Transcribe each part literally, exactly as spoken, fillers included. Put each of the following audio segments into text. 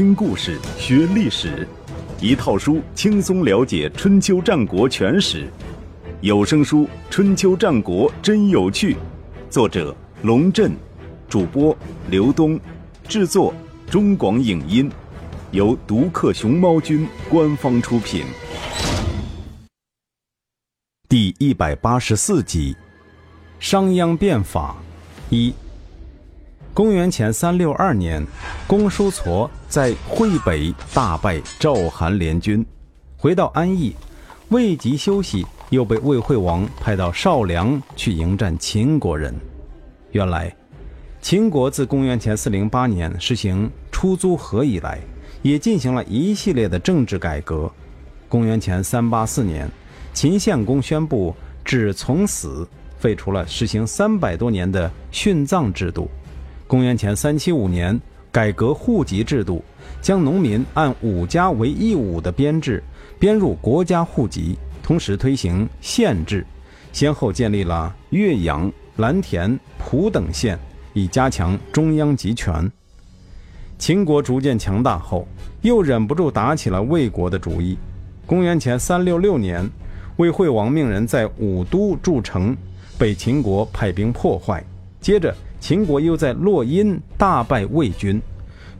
听故事学历史，一套书轻松了解春秋战国全史。有声书《春秋战国真有趣》，作者龙震，主播刘东，制作中广影音，由独克熊猫君官方出品。第一百八十四集，商鞅变法一。公元前三六二年，公叔痤在会北大败赵韩联军，回到安邑，未及休息，又被魏惠王派到少梁去迎战秦国人。原来，秦国自公元前四零八年实行出租河以来，也进行了一系列的政治改革。公元前三八四年，秦献公宣布只从死，废除了实行三百多年的殉葬制度。公元前三七五年，改革户籍制度，将农民按五家为一伍的编制编入国家户籍，同时推行县制，先后建立了岳阳、蓝田、蒲等县，以加强中央集权。秦国逐渐强大后，又忍不住打起了魏国的主意。公元前三六六年，魏惠王命人在武都筑城，被秦国派兵破坏。接着秦国又在洛阴大败魏军，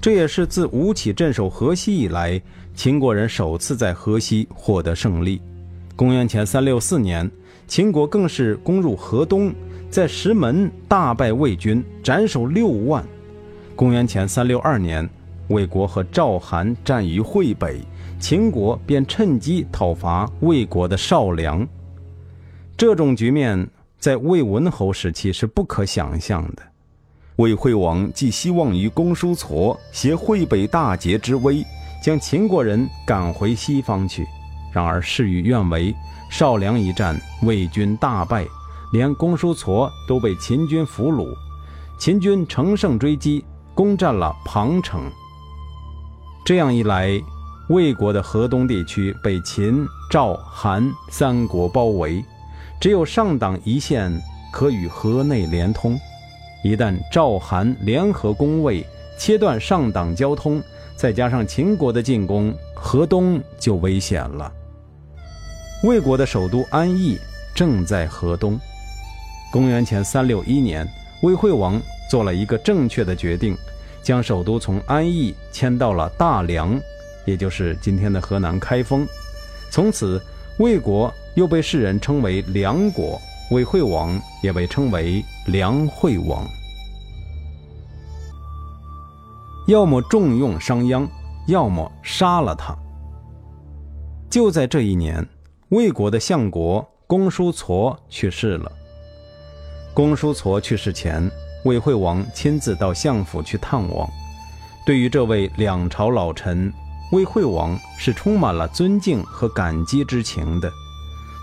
这也是自吴起镇守河西以来，秦国人首次在河西获得胜利。公元前三六四年，秦国更是攻入河东，在石门大败魏军，斩首六万。公元前三六二年，魏国和赵韩战于会北，秦国便趁机讨伐魏国的少梁。这种局面在魏文侯时期是不可想象的。魏惠王寄希望于公叔痤携会北大捷之威，将秦国人赶回西方去，然而事与愿违，少梁一战魏军大败，连公叔痤都被秦军俘虏。秦军乘胜追击，攻占了庞城。这样一来，魏国的河东地区被秦、赵、韩三国包围，只有上党一线可与河内连通。一旦赵韩联合攻魏，切断上党交通，再加上秦国的进攻，河东就危险了。魏国的首都安邑正在河东。公元前三六一年，魏惠王做了一个正确的决定，将首都从安邑迁到了大梁，也就是今天的河南开封。从此，魏国又被世人称为梁国，魏惠王也被称为梁惠王。要么重用商鞅，要么杀了他。就在这一年，魏国的相国公叔痤去世了。公叔痤去世前，魏惠王亲自到相府去探望。对于这位两朝老臣，魏惠王是充满了尊敬和感激之情的。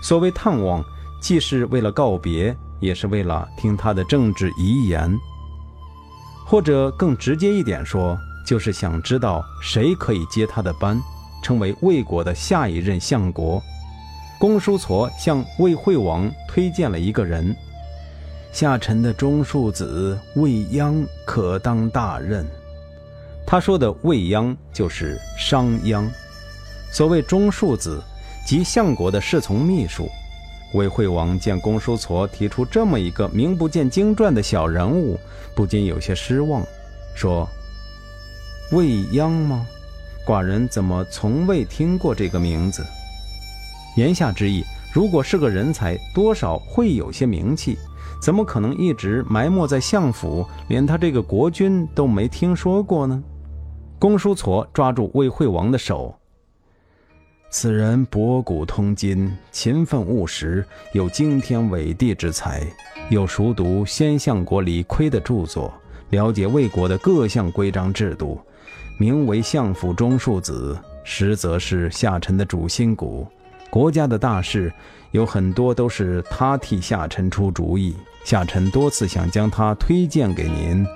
所谓探望，既是为了告别，也是为了听他的政治遗言，或者更直接一点说，就是想知道谁可以接他的班，成为魏国的下一任相国。公叔痤向魏惠王推荐了一个人，下臣的中庶子魏鞅可当大任。他说的魏鞅就是商鞅。所谓中庶子，即相国的侍从秘书。魏惠王见公叔痤提出这么一个名不见经传的小人物，不禁有些失望，说：“魏鞅吗？寡人怎么从未听过这个名字？”言下之意，如果是个人才，多少会有些名气，怎么可能一直埋没在相府，连他这个国君都没听说过呢？公叔痤抓住魏惠王的手。此人博古通今，勤奋务实，有惊天伟地之才，又熟读先相国李悝的著作，了解魏国的各项规章制度，名为相府中庶子，实则是下臣的主心骨。国家的大事有很多都是他替下臣出主意，下臣多次想将他推荐给您，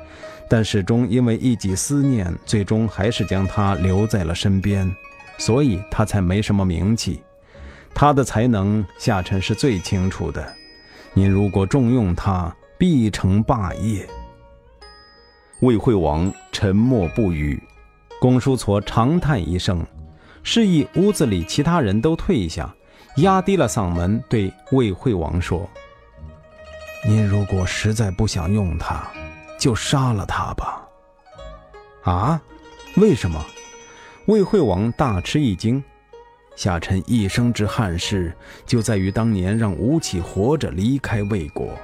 但始终因为一己思念，最终还是将他留在了身边，所以他才没什么名气。他的才能，下臣是最清楚的。您如果重用他，必成霸业。魏惠王沉默不语。龚叔痤长叹一声，示意屋子里其他人都退下，压低了嗓门对魏惠王说：“您如果实在不想用他，就杀了他吧。”“啊？为什么？”魏惠王大吃一惊。夏臣一生之憾事，就在于当年让吴起活着离开魏国，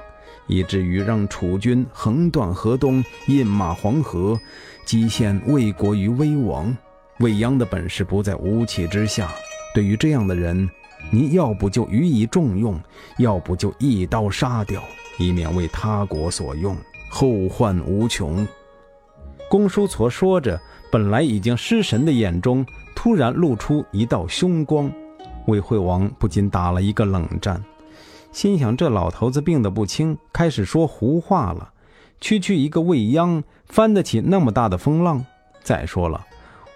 以至于让楚军横断河东，饮马黄河，积陷魏国于危亡。未央的本事不在吴起之下，对于这样的人，你要不就予以重用，要不就一刀杀掉，以免为他国所用，后患无穷。龚叔痤说着，本来已经失神的眼中突然露出一道凶光，魏惠王不禁打了一个冷战，心想这老头子病得不轻，开始说胡话了。区区一个未央，翻得起那么大的风浪？再说了，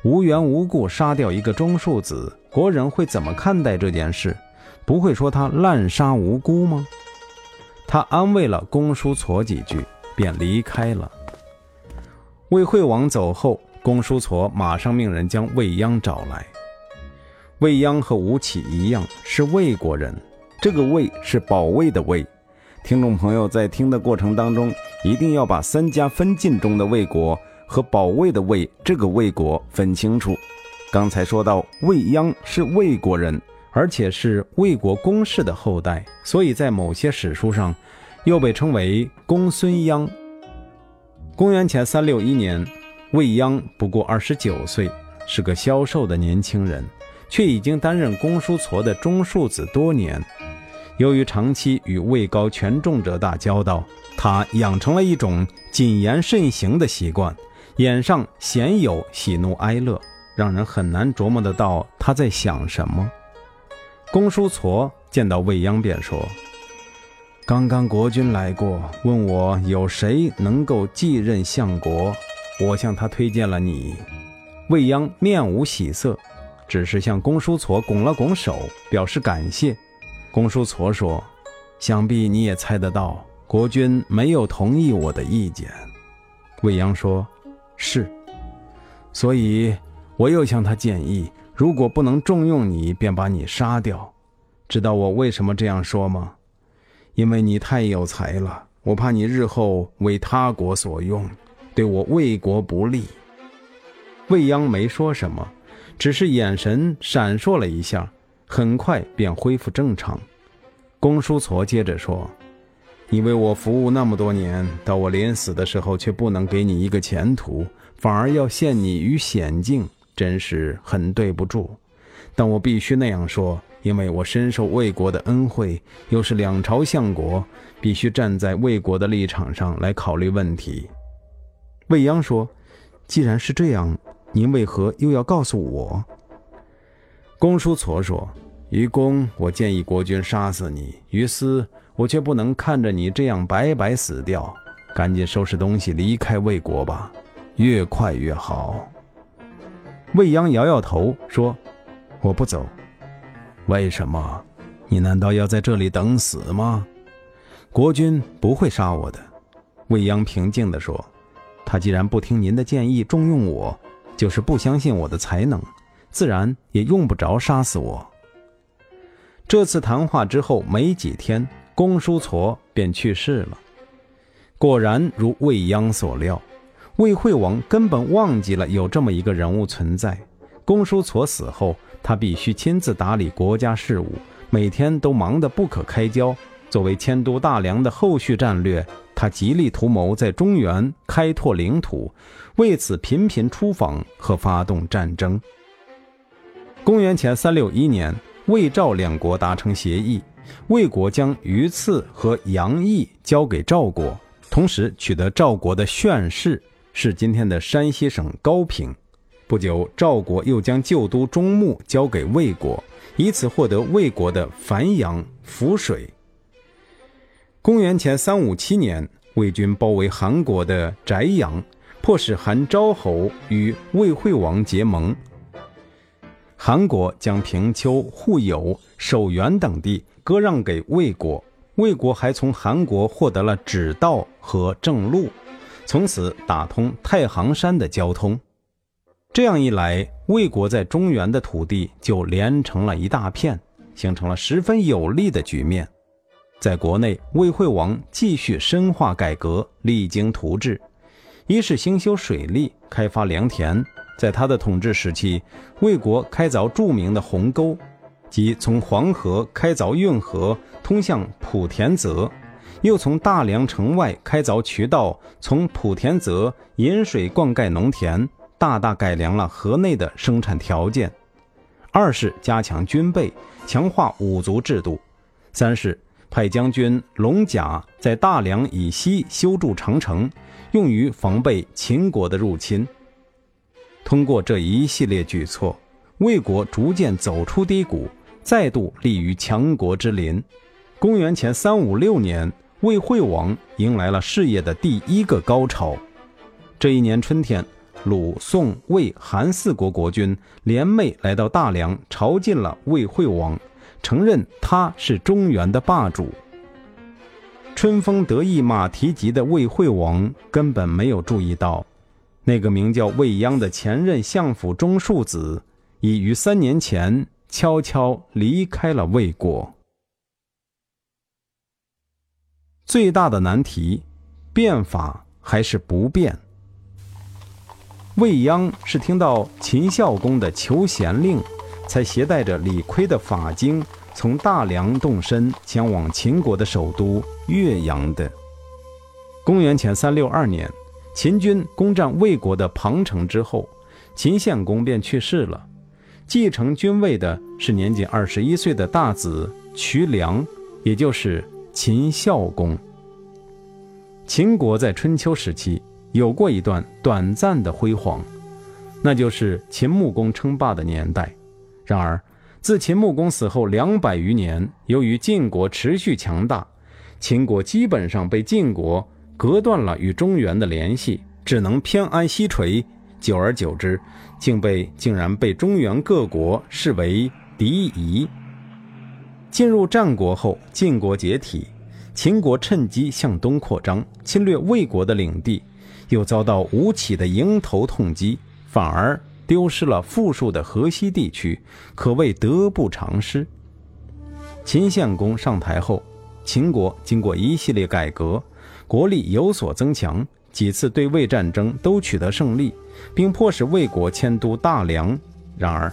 无缘无故杀掉一个中庶子，国人会怎么看待这件事？不会说他滥杀无辜吗？他安慰了公叔痤几句，便离开了。魏惠王走后，公叔痤马上命人将未央找来。未央和吴起一样是魏国人，这个魏是保卫的魏。听众朋友在听的过程当中，一定要把三家分晋中的魏国和保卫的魏这个魏国分清楚。刚才说到未央是魏国人，而且是魏国公室的后代，所以在某些史书上又被称为公孙鞅。公元前三六一年，未央不过二十九岁，是个消瘦的年轻人，却已经担任公叔痤的中庶子多年。由于长期与位高权重者打交道，他养成了一种谨言慎行的习惯，眼上鲜有喜怒哀乐，让人很难琢磨得到他在想什么。公叔痤见到未央便说：“刚刚国君来过，问我有谁能够继任相国，我向他推荐了你。”未央面无喜色，只是向公叔痤拱了拱手，表示感谢。公叔痤说：“想必你也猜得到，国君没有同意我的意见。”未央说：“是。所以我又向他建议，如果不能重用你，便把你杀掉。知道我为什么这样说吗？因为你太有才了，我怕你日后为他国所用，对我魏国不利。”未央没说什么，只是眼神闪烁了一下，很快便恢复正常。公叔痤接着说：“你为我服务那么多年，到我临死的时候却不能给你一个前途，反而要陷你于险境，真是很对不住。但我必须那样说，因为我深受魏国的恩惠，又是两朝相国，必须站在魏国的立场上来考虑问题。”未央说：“既然是这样，您为何又要告诉我？”公叔痤说：“于公，我建议国君杀死你；于私，我却不能看着你这样白白死掉。赶紧收拾东西离开魏国吧，越快越好。”未央摇摇头说：“我不走。”“为什么？你难道要在这里等死吗？”“国君不会杀我的。”未央平静地说：“他既然不听您的建议重用我，就是不相信我的才能，自然也用不着杀死我。”这次谈话之后没几天，公叔痤便去世了。果然如未央所料，魏惠王根本忘记了有这么一个人物存在。公叔痤死后，他必须亲自打理国家事务，每天都忙得不可开交。作为迁都大梁的后续战略，他极力图谋在中原开拓领土，为此频频出访和发动战争。公元前三六一年，魏赵两国达成协议，魏国将榆次和杨邑交给赵国，同时取得赵国的泫氏，是今天的山西省高平。不久，赵国又将旧都中牟交给魏国，以此获得魏国的繁阳、涪水。公元前三五七年，魏军包围韩国的翟阳，迫使韩昭侯与魏惠王结盟。韩国将平丘、户有、首原等地割让给魏国，魏国还从韩国获得了指道和正路，从此打通太行山的交通。这样一来，魏国在中原的土地就连成了一大片，形成了十分有利的局面。在国内，魏惠王继续深化改革，励精图治，一是兴修水利，开发良田。在他的统治时期，魏国开凿著名的鸿沟，即从黄河开凿运河，通向莆田泽，又从大梁城外开凿渠道，从莆田泽引水灌溉农田，大大改良了河内的生产条件。二是加强军备，强化五族制度。三是派将军龙甲在大梁以西修筑长城，用于防备秦国的入侵。通过这一系列举措，魏国逐渐走出低谷，再度立于强国之林。公元前三五六年，魏惠王迎来了事业的第一个高潮。这一年春天，鲁、宋、魏、韩四国国君联袂来到大梁，朝觐了魏惠王，承认他是中原的霸主。春风得意马蹄疾的魏惠王根本没有注意到，那个名叫魏鞅的前任相府中庶子，已于三年前悄悄离开了魏国。最大的难题，变法还是不变？魏鞅是听到秦孝公的求贤令，才携带着李悝的法经，从大梁动身，前往秦国的首都岳阳的。公元前三六二年，秦军攻占魏国的庞城之后，秦献公便去世了，继承君位的是年仅二十一岁的大子渠梁，也就是秦孝公。秦国在春秋时期有过一段短暂的辉煌，那就是秦穆公称霸的年代。然而，自秦穆公死后两百余年，由于晋国持续强大，秦国基本上被晋国隔断了与中原的联系，只能偏安西陲，久而久之，竟被竟然被中原各国视为敌夷。进入战国后，晋国解体，秦国趁机向东扩张，侵略魏国的领地，又遭到吴起的迎头痛击，反而丢失了富庶的河西地区，可谓得不偿失。秦献公上台后，秦国经过一系列改革，国力有所增强，几次对魏战争都取得胜利，并迫使魏国迁都大梁。然而，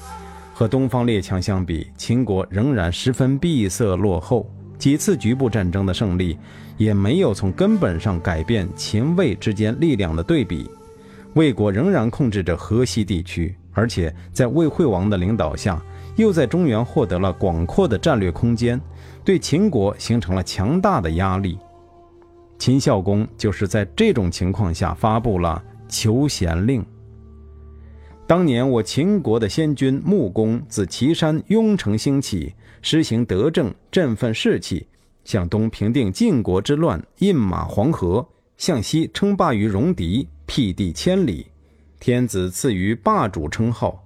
和东方列强相比，秦国仍然十分闭塞落后，几次局部战争的胜利也没有从根本上改变秦魏之间力量的对比。魏国仍然控制着河西地区，而且在魏惠王的领导下，又在中原获得了广阔的战略空间，对秦国形成了强大的压力。秦孝公就是在这种情况下发布了求贤令。当年我秦国的先君穆公自岐山雍城兴起，施行德政，振奋士气，向东平定晋国之乱，饮马黄河，向西称霸于戎狄，辟地千里，天子赐予霸主称号，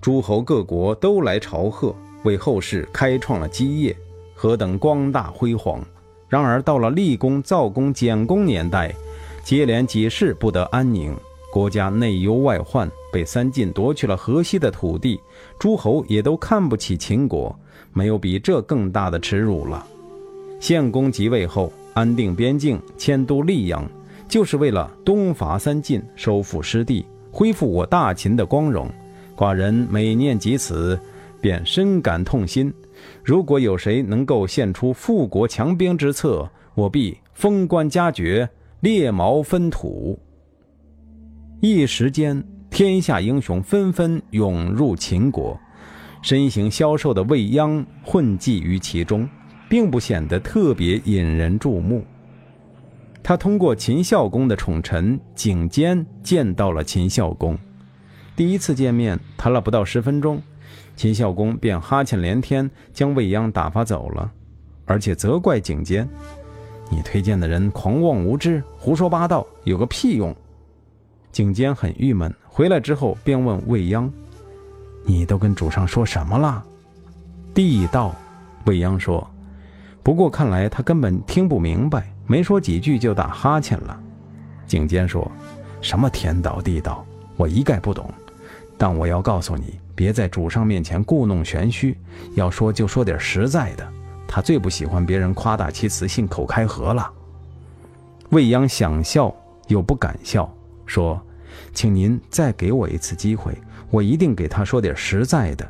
诸侯各国都来朝贺，为后世开创了基业，何等光大辉煌！然而到了厉公、赵公、简公年代，接连几世不得安宁，国家内忧外患，被三晋夺去了河西的土地，诸侯也都看不起秦国，没有比这更大的耻辱了。献公即位后，安定边境，迁都溧阳，就是为了东伐三晋，收复失地，恢复我大秦的光荣。寡人每念及此，便深感痛心。如果有谁能够献出富国强兵之策，我必封官加爵，裂毛分土。一时间，天下英雄纷纷涌入秦国，身形消瘦的魏鞅混迹于其中，并不显得特别引人注目。他通过秦孝公的宠臣景监见到了秦孝公，第一次见面谈了不到十分钟，秦孝公便哈欠连天，将魏鞅打发走了，而且责怪景监：“你推荐的人狂妄无知，胡说八道，有个屁用。”景监很郁闷，回来之后便问魏鞅：“你都跟主上说什么了？”地道，魏鞅说，不过看来他根本听不明白，没说几句就打哈欠了。景监说：“什么天道地道，我一概不懂。但我要告诉你，别在主上面前故弄玄虚，要说就说点实在的。他最不喜欢别人夸大其词，信口开河了。”未央想笑又不敢笑，说：“请您再给我一次机会，我一定给他说点实在的。”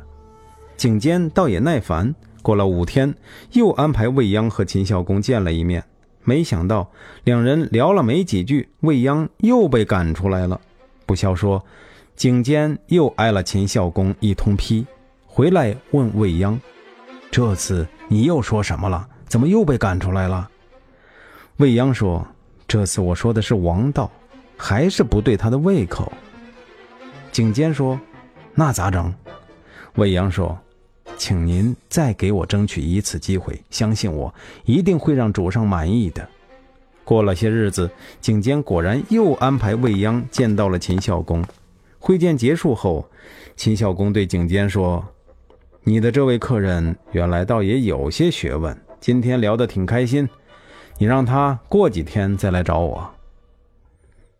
景监倒也耐烦，过了五天，又安排未央和秦孝公见了一面。没想到两人聊了没几句，未央又被赶出来了。不消说，景监又挨了秦孝公一通批，回来问未央：“这次你又说什么了？怎么又被赶出来了？”未央说：“这次我说的是王道，还是不对他的胃口。”景监说：“那咋整？”未央说：“请您再给我争取一次机会，相信我一定会让主上满意的。”过了些日子，景监果然又安排未央见到了秦孝公。会见结束后，秦孝公对景监说：“你的这位客人原来倒也有些学问，今天聊得挺开心，你让他过几天再来找我。”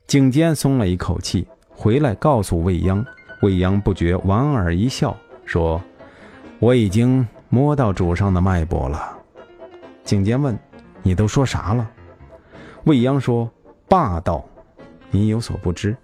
景监松了一口气，回来告诉未央。未央不觉莞尔一笑，说：“我已经摸到主上的脉搏了。”景监问：“你都说啥了？”未央说：“霸道，你有所不知，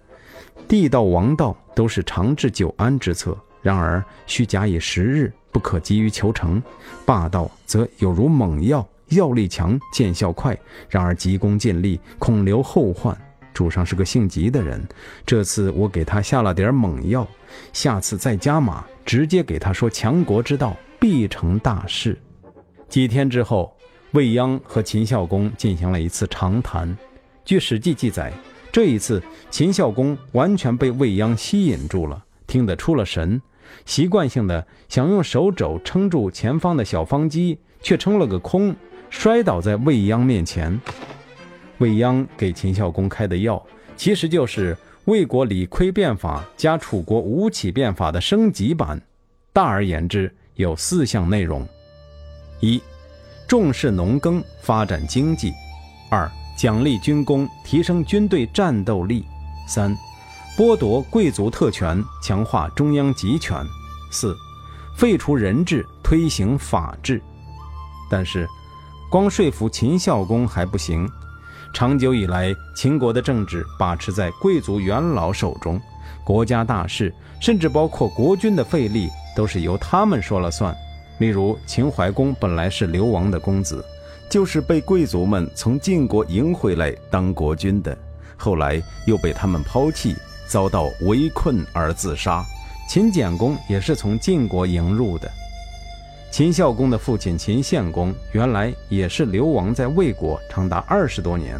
地道王道都是长治久安之策，然而需假以时日，不可急于求成。霸道则有如猛药，药力强，见效快，然而急功近利，恐留后患。主上是个性急的人，这次我给他下了点猛药，下次再加码，直接给他说强国之道，必成大事。”几天之后，未央和秦孝公进行了一次长谈。据《史记》记载，这一次秦孝公完全被未央吸引住了，听得出了神，习惯性的想用手肘撑住前方的小方肌，却撑了个空，摔倒在未央面前。未央给秦孝公开的药，其实就是魏国理亏变法加楚国吴起变法的升级版。大而言之，有四项内容：一、重视农耕，发展经济；二、奖励军功，提升军队战斗力；三、剥夺贵族特权，强化中央集权；四、废除人治，推行法治。但是光说服秦孝公还不行，长久以来，秦国的政治把持在贵族元老手中，国家大事甚至包括国君的废立都是由他们说了算。例如秦怀公本来是流亡的公子，就是被贵族们从晋国迎回来当国君的，后来又被他们抛弃，遭到围困而自杀。秦简公也是从晋国迎入的。秦孝公的父亲秦献公原来也是流亡在魏国长达二十多年，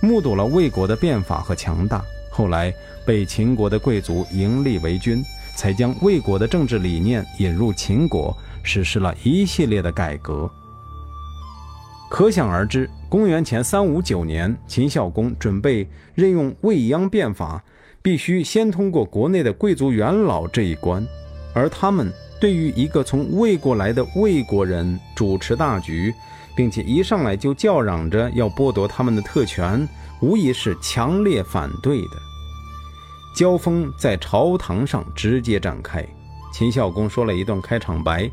目睹了魏国的变法和强大，后来被秦国的贵族迎立为君，才将魏国的政治理念引入秦国，实施了一系列的改革。可想而知，公元前三五九年，秦孝公准备任用未央变法，必须先通过国内的贵族元老这一关，而他们对于一个从魏国来的魏国人主持大局，并且一上来就叫嚷着要剥夺他们的特权，无疑是强烈反对的。交锋在朝堂上直接展开。秦孝公说了一段开场白，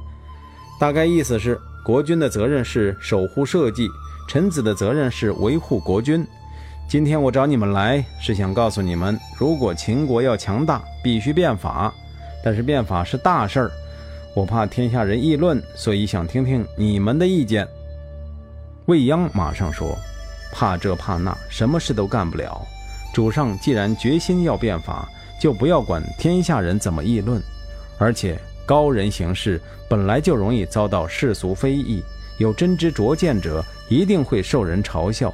大概意思是：国君的责任是守护社稷，臣子的责任是维护国君。今天我找你们来，是想告诉你们，如果秦国要强大，必须变法，但是变法是大事儿，我怕天下人议论，所以想听听你们的意见。未央马上说：“怕这怕那，什么事都干不了。主上既然决心要变法，就不要管天下人怎么议论。而且高人行事本来就容易遭到世俗非议，有真知灼见者一定会受人嘲笑。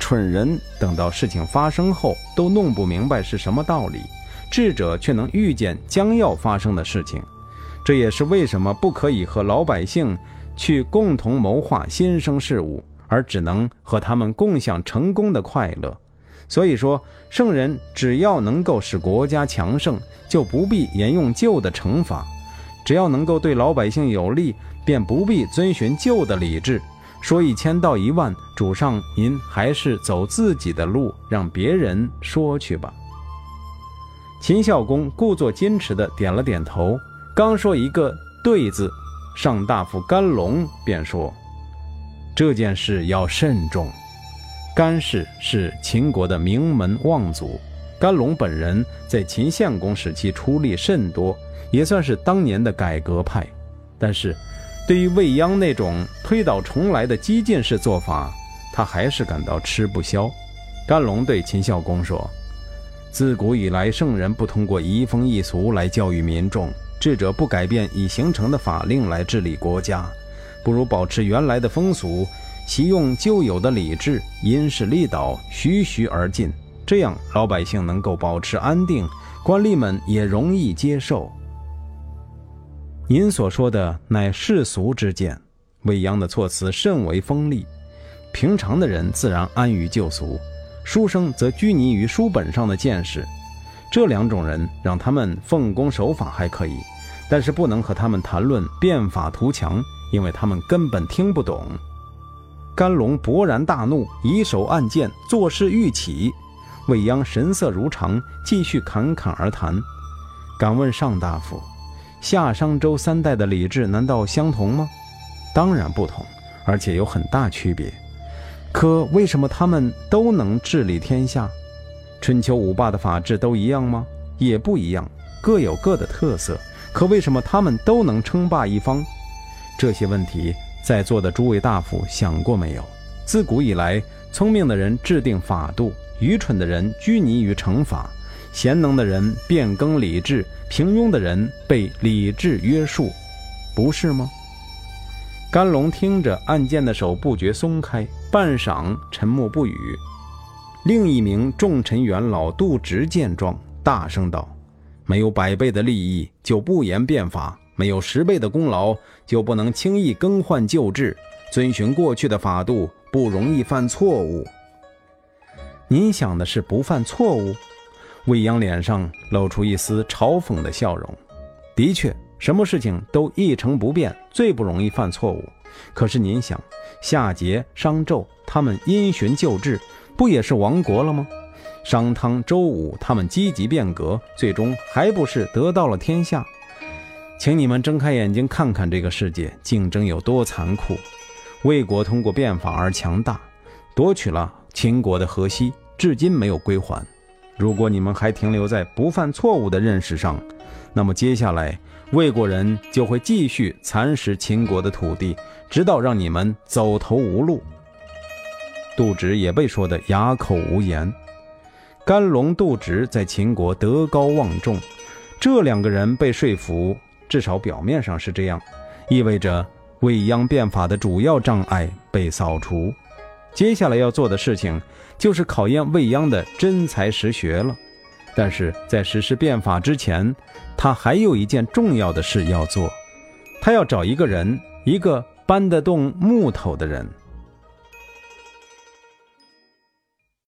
蠢人等到事情发生后都弄不明白是什么道理，智者却能预见将要发生的事情。这也是为什么不可以和老百姓去共同谋划新生事物，而只能和他们共享成功的快乐。所以说，圣人只要能够使国家强盛，就不必沿用旧的惩罚；只要能够对老百姓有利，便不必遵循旧的礼制。说一千道一万，主上您还是走自己的路，让别人说去吧。”秦孝公故作矜持地点了点头，刚说一个对字，上大夫甘龙便说：“这件事要慎重。”甘氏是秦国的名门望族，甘龙本人在秦献公时期出力甚多，也算是当年的改革派。但是，对于未央那种推倒重来的激进式做法，他还是感到吃不消。甘龙对秦孝公说：“自古以来，圣人不通过移风易俗来教育民众，智者不改变已形成的法令来治理国家，不如保持原来的风俗，习用旧有的礼制，因势利导，徐徐而进，这样老百姓能够保持安定，官吏们也容易接受。您所说的乃世俗之见。”未央的措辞甚为锋利，平常的人自然安于旧俗，书生则拘泥于书本上的见识，这两种人让他们奉公守法还可以，但是不能和他们谈论变法图强，因为他们根本听不懂。甘龙勃然大怒，以手按剑，作势欲起。未央神色如常，继续侃侃而谈：“敢问上大夫，夏商周三代的礼制难道相同吗？当然不同，而且有很大区别。可为什么他们都能治理天下？春秋五霸的法治都一样吗？也不一样，各有各的特色。可为什么他们都能称霸一方？这些问题，在座的诸位大夫想过没有？自古以来，聪明的人制定法度，愚蠢的人拘泥于惩罚，贤能的人变更礼制，平庸的人被礼制约束，不是吗？”甘龙听着，按剑的手不觉松开，半晌沉默不语。另一名重臣元老杜直见状，大声道：“没有百倍的利益，就不言变法。没有十倍的功劳，就不能轻易更换旧制，遵循过去的法度，不容易犯错误。”“您想的是不犯错误？”未央脸上露出一丝嘲讽的笑容。“的确，什么事情都一成不变，最不容易犯错误。可是您想，夏桀、商纣他们因循旧制，不也是亡国了吗？商汤、周武他们积极变革，最终还不是得到了天下？请你们睁开眼睛看看这个世界竞争有多残酷。魏国通过变法而强大，夺取了秦国的河西，至今没有归还。如果你们还停留在不犯错误的认识上，那么接下来魏国人就会继续蚕食秦国的土地，直到让你们走投无路。”杜直也被说得哑口无言。甘龙、杜直在秦国德高望重，这两个人被说服，至少表面上是这样，意味着未央变法的主要障碍被扫除。接下来要做的事情就是考验未央的真才实学了。但是在实施变法之前，他还有一件重要的事要做，他要找一个人，一个搬得动木头的人。